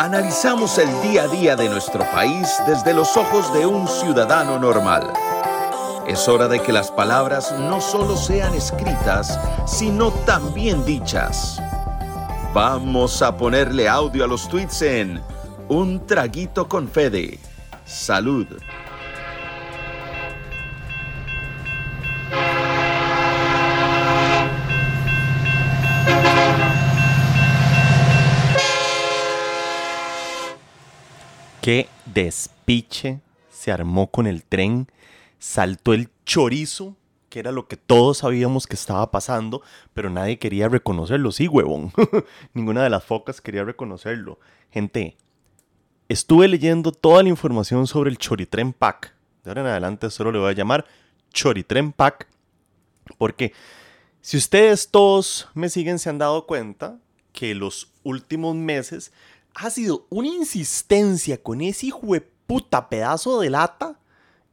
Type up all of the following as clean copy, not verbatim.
Analizamos el día a día de nuestro país desde los ojos de un ciudadano normal. Es hora de que las palabras no solo sean escritas, sino también dichas. Vamos a ponerle audio a los tweets en Un Traguito con Fede. Salud. Qué despiche se armó con el tren. Saltó el chorizo, que era lo que todos sabíamos que estaba pasando, pero nadie quería reconocerlo. Sí, huevón. Ninguna de las focas quería reconocerlo. Gente, estuve leyendo toda la información sobre el Choritrenpac. De ahora en adelante solo le voy a llamar Choritrenpac, porque si ustedes todos me siguen, se han dado cuenta que los últimos meses ha sido una insistencia con ese hijueputa pedazo de lata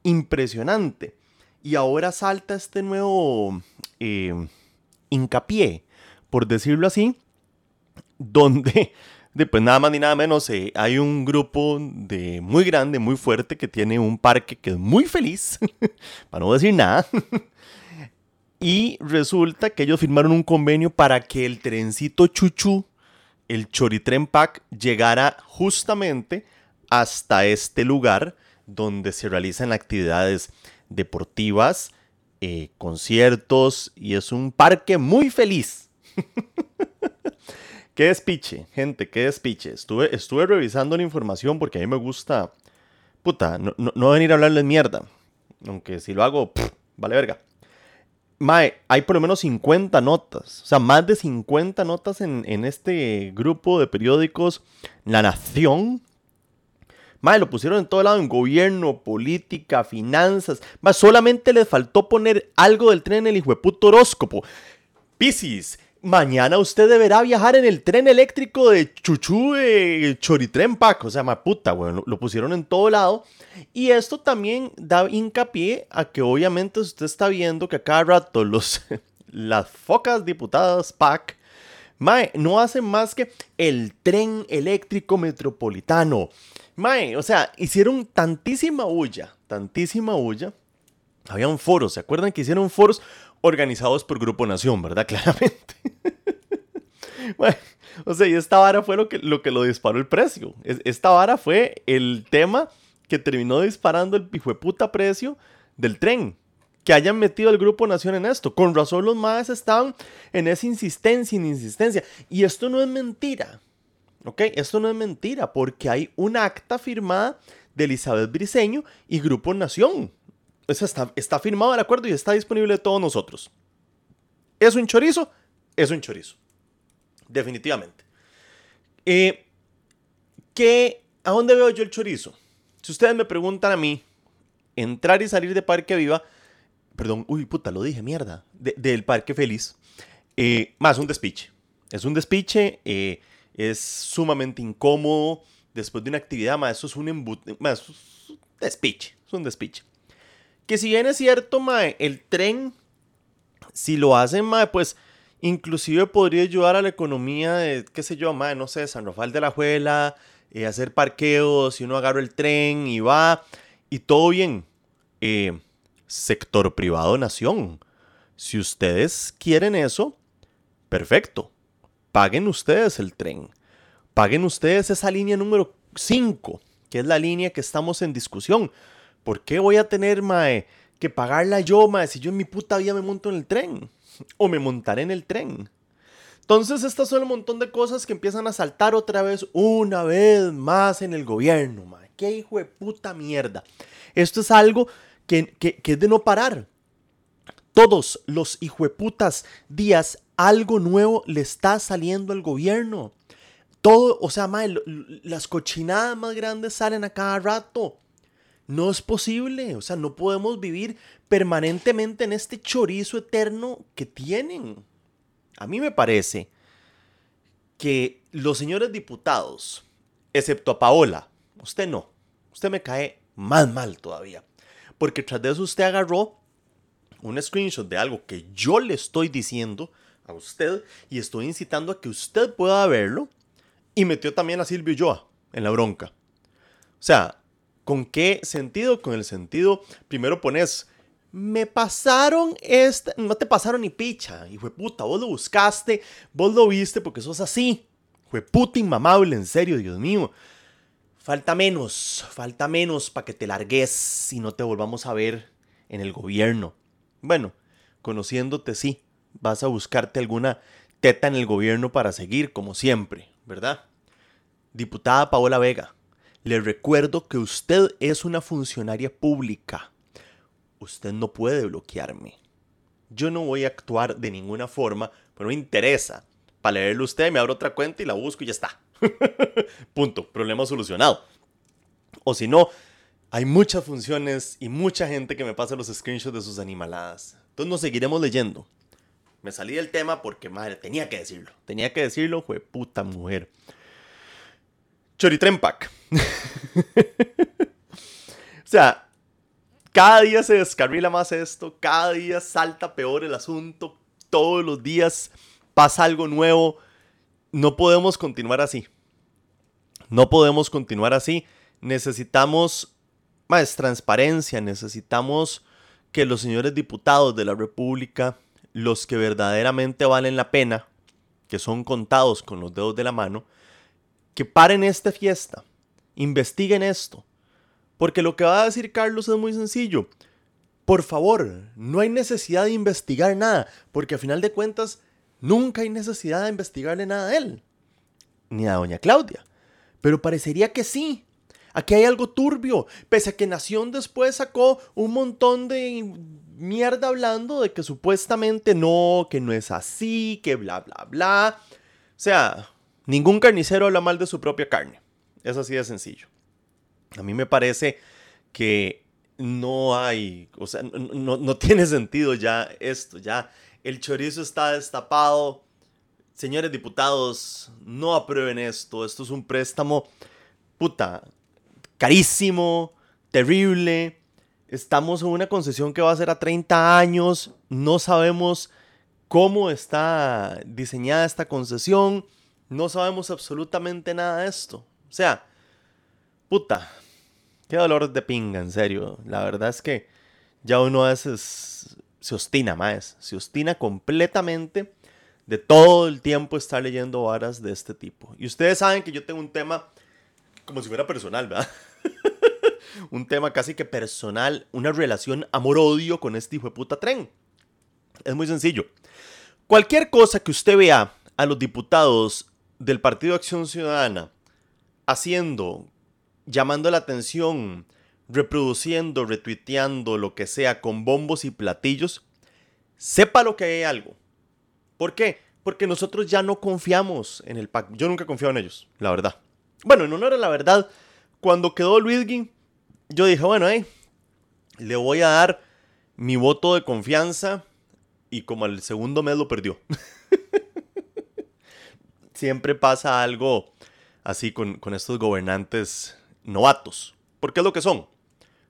impresionante. Y ahora salta este nuevo hincapié, por decirlo así, donde pues nada más ni nada menos hay un grupo de muy grande, muy fuerte, que tiene un parque que es muy feliz, para no decir nada. Y resulta que ellos firmaron un convenio para que el trencito chuchu, el Choritrenpac, llegara justamente hasta este lugar donde se realizan actividades deportivas, conciertos, y es un parque muy feliz. Qué despiche, gente, qué despiche. Estuve revisando la información porque a mí me gusta, puta, no venir a hablarles mierda, aunque si lo hago, vale verga. Mae, hay por lo menos 50 notas, o sea, más de 50 notas en este grupo de periódicos La Nación. Mae, lo pusieron en todo lado, en gobierno, política, finanzas. Mae, solamente les faltó poner algo del tren en el hijueputo horóscopo. Piscis, mañana usted deberá viajar en el tren eléctrico de chuchu de Choritrenpac. O sea, mae, puta, bueno, lo pusieron en todo lado. Y esto también da hincapié a que obviamente usted está viendo que a cada rato las focas diputadas PAC, mae, no hacen más que el tren eléctrico metropolitano. Mae, o sea, hicieron tantísima bulla. Habían foros, ¿se acuerdan que hicieron foros organizados por Grupo Nación, verdad? Claramente. Mae, o sea, y esta vara fue lo que disparó el precio. Esta vara fue el tema que terminó disparando el hijueputa precio del tren. Que hayan metido al Grupo Nación en esto. Con razón los maes estaban en esa insistencia. Y esto no es mentira. Ok, esto no es mentira, porque hay un acta firmada de Elizabeth Briceño y Grupo Nación. O sea, está firmado el acuerdo y está disponible de todos nosotros. Es un chorizo. Definitivamente. ¿A dónde veo yo el chorizo? Si ustedes me preguntan a mí, entrar y salir de Parque Viva, perdón, uy, puta, lo dije, mierda, del Parque Feliz, más un despiche. Es un despiche. Es sumamente incómodo. Después de una actividad, mae, eso es un embute. Mae, eso es un despiche. Es un despiche. Que si bien es cierto, mae, el tren, si lo hacen, mae, pues inclusive podría ayudar a la economía de, qué sé yo, mae, no sé, San Rafael de la Juela, hacer parqueos, si uno agarra el tren y va, y todo bien. Sector privado, Nación. Si ustedes quieren eso, perfecto. Paguen ustedes el tren, paguen ustedes esa línea número 5, que es la línea que estamos en discusión. ¿Por qué voy a tener, mae, que pagarla yo, mae, si yo en mi puta vida me monto en el tren? O me montaré en el tren. Entonces estas son un montón de cosas que empiezan a saltar una vez más en el gobierno, mae. ¡Qué hijo de puta mierda! Esto es algo que es de no parar. Todos los hijueputas días algo nuevo le está saliendo al gobierno. Todo, o sea, mae, las cochinadas más grandes salen a cada rato. No es posible, o sea, no podemos vivir permanentemente en este chorizo eterno que tienen. A mí me parece que los señores diputados, excepto a Paola, usted no, usted me cae más mal todavía. Porque tras de eso usted agarró un screenshot de algo que yo le estoy diciendo a usted y estoy incitando a que usted pueda verlo, y metió también a Silvia Ulloa. en la bronca. O sea, ¿con qué sentido? Con el sentido, primero pones, me pasaron esta, no te pasaron ni picha, hijueputa, vos lo buscaste, vos lo viste porque sos así, hijueputa inmamable, en serio, Dios mío. Falta menos para que te largues y no te volvamos a ver en el gobierno. Bueno, conociéndote sí, vas a buscarte alguna teta en el gobierno para seguir, como siempre, ¿verdad? Diputada Paola Vega, le recuerdo que usted es una funcionaria pública. Usted no puede bloquearme. Yo no voy a actuar de ninguna forma, pero me interesa. Para leerlo usted, me abro otra cuenta y la busco y ya está. Punto, problema solucionado. O si no, hay muchas funciones y mucha gente que me pasa los screenshots de sus animaladas. Entonces nos seguiremos leyendo. Me salí del tema porque, madre, tenía que decirlo, jueputa mujer. Choritrenpac. O sea, cada día se descarrila más esto, cada día salta peor el asunto, todos los días pasa algo nuevo. No podemos continuar así. No podemos continuar así. Necesitamos más transparencia. Necesitamos que los señores diputados de la República, los que verdaderamente valen la pena, que son contados con los dedos de la mano, que paren esta fiesta. Investiguen esto. Porque lo que va a decir Carlos es muy sencillo. Por favor, no hay necesidad de investigar nada. Porque a final de cuentas, nunca hay necesidad de investigarle nada a él, ni a doña Claudia. Pero parecería que sí. Aquí hay algo turbio, pese a que Nación después sacó un montón de mierda hablando de que supuestamente no, que no es así, que bla, bla, bla. O sea, ningún carnicero habla mal de su propia carne. Es así de sencillo. A mí me parece que no hay, o sea, no tiene sentido ya esto, ya. El chorizo está destapado. Señores diputados, no aprueben esto. Esto es un préstamo, puta, carísimo, terrible. Estamos en una concesión que va a ser a 30 años. No sabemos cómo está diseñada esta concesión. No sabemos absolutamente nada de esto. O sea, puta, qué dolor de pinga, en serio. La verdad es que ya uno a veces se ostina, maes, se ostina completamente de todo el tiempo estar leyendo varas de este tipo. Y ustedes saben que yo tengo un tema como si fuera personal, ¿verdad? Un tema casi que personal, una relación amor-odio con este hijo de puta tren. Es muy sencillo. Cualquier cosa que usted vea a los diputados del Partido de Acción Ciudadana haciendo, llamando la atención, reproduciendo, retuiteando, lo que sea, con bombos y platillos, sepa lo que hay algo. ¿Por qué? Porque nosotros ya no confiamos en el PAC. Yo nunca confiaba en ellos, la verdad. Bueno, en honor a la verdad, cuando quedó Luis Guillén, yo dije, bueno, le voy a dar mi voto de confianza, y como al segundo mes lo perdió. Siempre pasa algo así con estos gobernantes novatos. Porque es lo que son.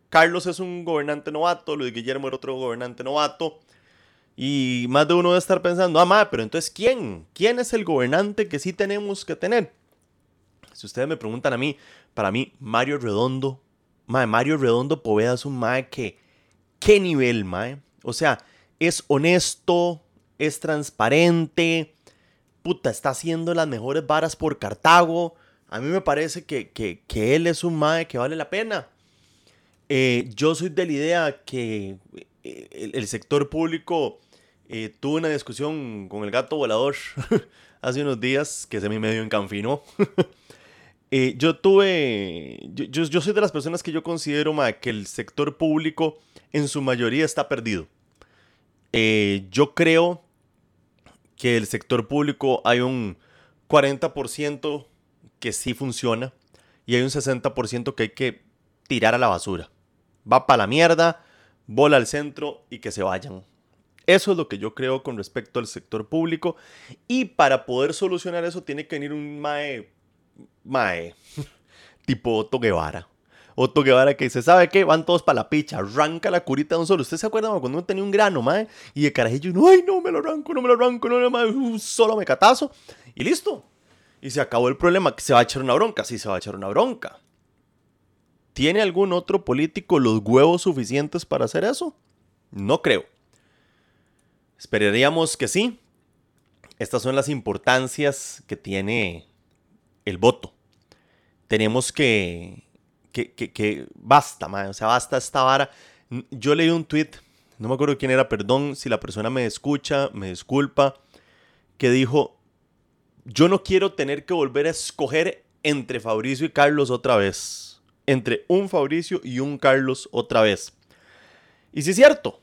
Carlos es un gobernante novato, Luis Guillermo era otro gobernante novato, y más de uno debe estar pensando, madre, pero entonces ¿quién? ¿Quién es el gobernante que sí tenemos que tener? Si ustedes me preguntan a mí, para mí Mario Redondo, madre, Mario Redondo Poveda es un madre que, ¿qué nivel, madre? O sea, es honesto, es transparente, puta, está haciendo las mejores varas por Cartago. A mí me parece que él es un mae que vale la pena. Yo soy de la idea que el sector público tuvo una discusión con el gato volador hace unos días, que se me medio encanfinó. Yo soy de las personas que yo considero, mae, que el sector público en su mayoría está perdido. Yo creo que el sector público hay un 40% que sí funciona, y hay un 60% que hay que tirar a la basura. Va para la mierda, bola al centro y que se vayan. Eso es lo que yo creo con respecto al sector público, y para poder solucionar eso tiene que venir un mae tipo Otto Guevara. Otto Guevara que dice, ¿sabe qué? Van todos para la picha, arranca la curita de un solo. ¿Usted se acuerda cuando uno tenía un grano, mae? Y de carajillo, no me lo arranco, no me lo arranco, no, mae, solo me catazo y listo. y se acabó el problema. ¿Se va a echar una bronca? Sí, se va a echar una bronca. ¿Tiene algún otro político los huevos suficientes para hacer eso? No creo. Esperaríamos que sí. Estas son las importancias que tiene el voto. Tenemos que basta, man. O sea, basta esta vara. Yo leí un tweet, no me acuerdo quién era, perdón, si la persona me escucha, me disculpa, que dijo: yo no quiero tener que volver a escoger entre Fabricio y Carlos otra vez. Entre un Fabricio y un Carlos otra vez. Y sí es cierto,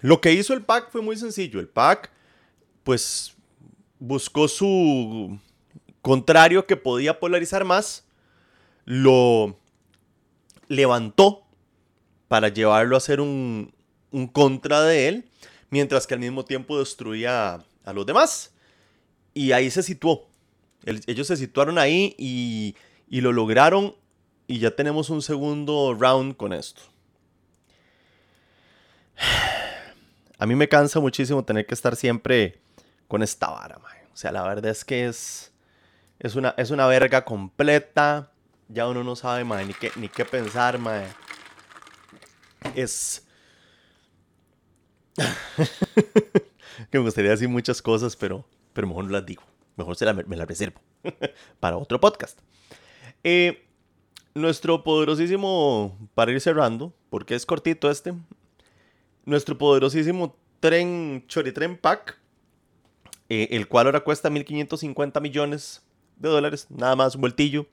lo que hizo el PAC fue muy sencillo. El PAC, pues, buscó su contrario que podía polarizar más, lo levantó para llevarlo a ser un contra de él, mientras que al mismo tiempo destruía a los demás. Y ahí se situó. Ellos se situaron ahí y lo lograron, y ya tenemos un segundo round con esto. A mí me cansa muchísimo tener que estar siempre con esta vara, man. O sea, la verdad es que es una verga completa. Ya uno no sabe, man, ni qué pensar, man. Que me gustaría decir muchas cosas, pero mejor no las digo. Mejor me las reservo para otro podcast. Nuestro poderosísimo, para ir cerrando, porque es cortito este, nuestro poderosísimo tren Choritrenpac, el cual ahora cuesta $1,550 millones, nada más un vueltillo.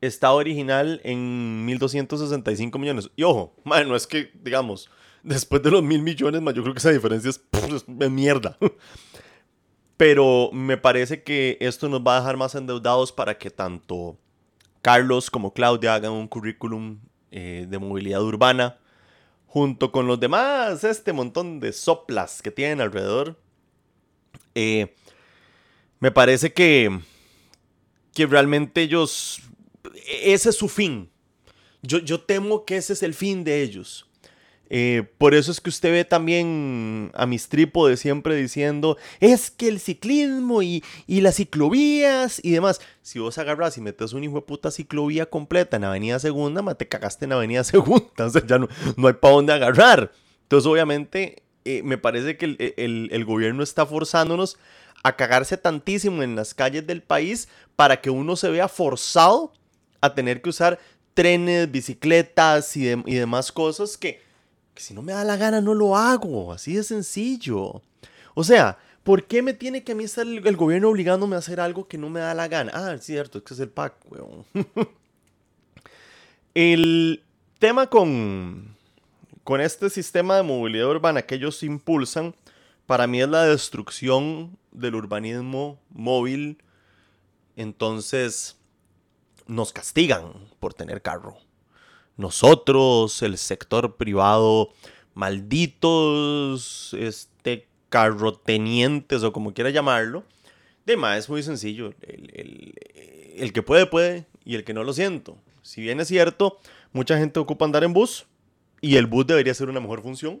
Está original en $1,265 millones. Y ojo, man, no es que, digamos, después de los 1,000 millones, man, yo creo que esa diferencia es de mierda. Pero me parece que esto nos va a dejar más endeudados para que tanto Carlos como Claudia hagan un currículum de movilidad urbana, junto con los demás, este montón de soplas que tienen alrededor. Me parece que realmente ellos... ese es su fin. Yo temo que ese es el fin de ellos. Por eso es que usted ve también a mis trípodes siempre diciendo: es que el ciclismo y las ciclovías y demás. Si vos agarras y metes un hijo de puta ciclovía completa en Avenida Segunda, te cagaste en Avenida Segunda. Entonces ya no hay para dónde agarrar. Entonces obviamente me parece que el gobierno está forzándonos a cagarse tantísimo en las calles del país para que uno se vea forzado a tener que usar trenes, bicicletas y demás cosas que si no me da la gana no lo hago. Así de sencillo. O sea, ¿por qué me tiene que a mí estar el gobierno obligándome a hacer algo que no me da la gana? Ah, es cierto, es que es el PAC, weón. El tema con este sistema de movilidad urbana que ellos impulsan, para mí es la destrucción del urbanismo móvil. Entonces... nos castigan por tener carro. Nosotros, el sector privado, malditos carrotenientes o como quiera llamarlo. De más, es muy sencillo. El que puede, puede, y el que no, lo siento. Si bien es cierto, mucha gente ocupa andar en bus, y el bus debería ser una mejor función.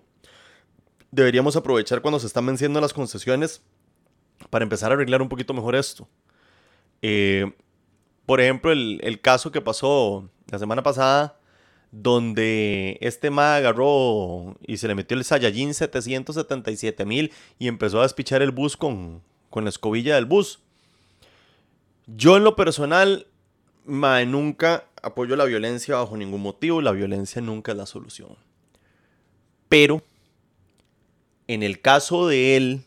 Deberíamos aprovechar cuando se están venciendo las concesiones para empezar a arreglar un poquito mejor esto. Por ejemplo, el caso que pasó la semana pasada, donde este man agarró y se le metió el Saiyajin 777,000 y empezó a despichar el bus con la escobilla del bus. Yo en lo personal, nunca apoyo la violencia bajo ningún motivo. La violencia nunca es la solución. Pero en el caso de él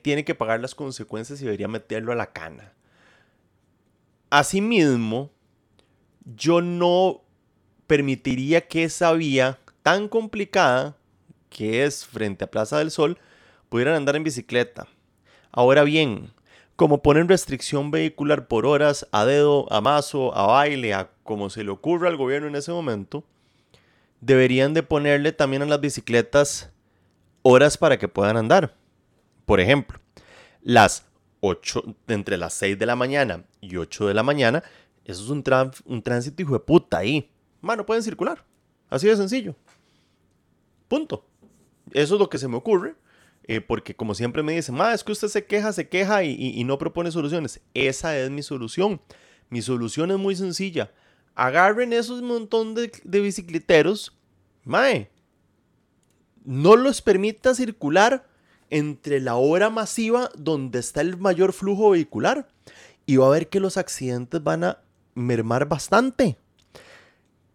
tiene que pagar las consecuencias y debería meterlo a la cana. Asimismo, yo no permitiría que esa vía tan complicada que es frente a Plaza del Sol pudieran andar en bicicleta. Ahora bien, como ponen restricción vehicular por horas, a dedo, a mazo, a baile, a como se le ocurra al gobierno en ese momento, deberían de ponerle también a las bicicletas horas para que puedan andar. Por ejemplo, entre las 6 de la mañana y 8 de la mañana, eso es un tránsito hijo de puta ahí. No pueden circular. Así de sencillo. Punto. Eso es lo que se me ocurre. porque como siempre me dicen, es que usted se queja y no propone soluciones. Esa es mi solución. Mi solución es muy sencilla. Agarren esos montón de bicicleteros, no los permita circular entre la hora masiva donde está el mayor flujo vehicular, y va a ver que los accidentes van a mermar bastante.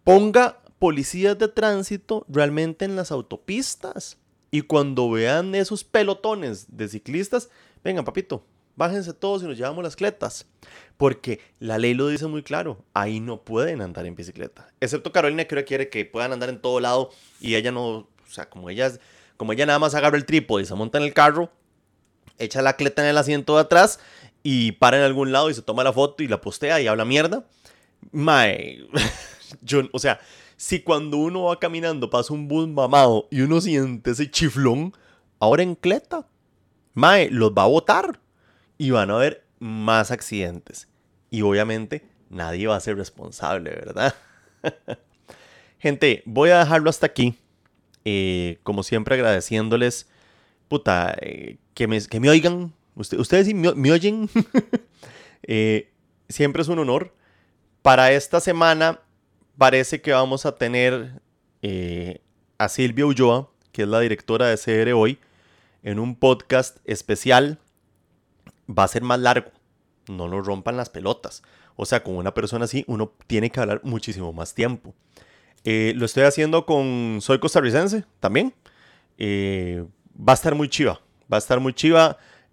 Ponga policías de tránsito realmente en las autopistas, y cuando vean esos pelotones de ciclistas, vengan, papito, bájense todos y nos llevamos las cletas, porque la ley lo dice muy claro, ahí no pueden andar en bicicleta, excepto Carolina, que ahora quiere que puedan andar en todo lado, y ella no, como ella nada más agarra el trípode y se monta en el carro, echa la cleta en el asiento de atrás y para en algún lado y se toma la foto y la postea y habla mierda. Si cuando uno va caminando pasa un bus mamado y uno siente ese chiflón, ahora en cleta, los va a botar. Y van a haber más accidentes. Y obviamente nadie va a ser responsable, ¿verdad? Gente, voy a dejarlo hasta aquí. Como siempre agradeciéndoles, que me oigan. Ustedes sí me oyen. Siempre es un honor. Para esta semana parece que vamos a tener a Silvia Ulloa, que es la directora de CR Hoy, en un podcast especial. Va a ser más largo, no lo rompan las pelotas. O sea, con una persona así uno tiene que hablar muchísimo más tiempo. Lo estoy haciendo con Soy Costarricense También. Va a estar muy chiva,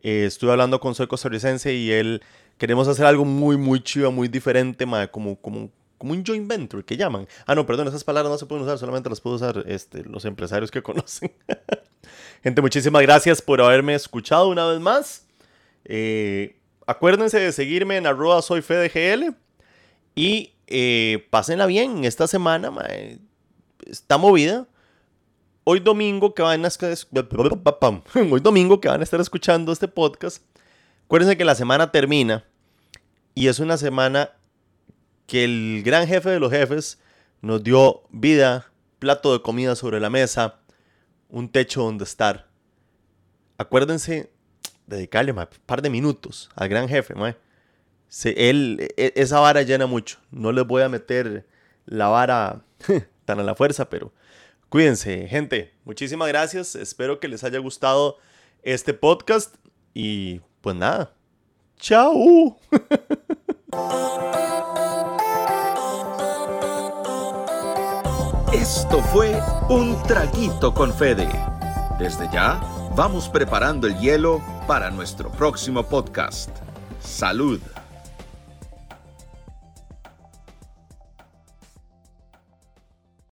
estuve hablando con Soy Costarricense y él, queremos hacer algo muy, muy chiva, muy diferente, como un joint venture que llaman. Esas palabras no se pueden usar, solamente las pueden usar los empresarios que conocen. Gente, muchísimas gracias por haberme escuchado una vez más. Acuérdense de seguirme en @soyfedegl y pásenla bien esta semana, está movida. Hoy domingo que van a estar escuchando este podcast, acuérdense que la semana termina y es una semana que el gran jefe de los jefes nos dio vida, plato de comida sobre la mesa, un techo donde estar. Acuérdense dedicarle un par de minutos al gran jefe, esa vara llena mucho. No les voy a meter la vara tan a la fuerza, pero cuídense, gente. Muchísimas gracias. Espero que les haya gustado este podcast. Y pues nada. ¡Chao! Esto fue Un Traguito con Fede. Desde ya, vamos preparando el hielo para nuestro próximo podcast. ¡Salud!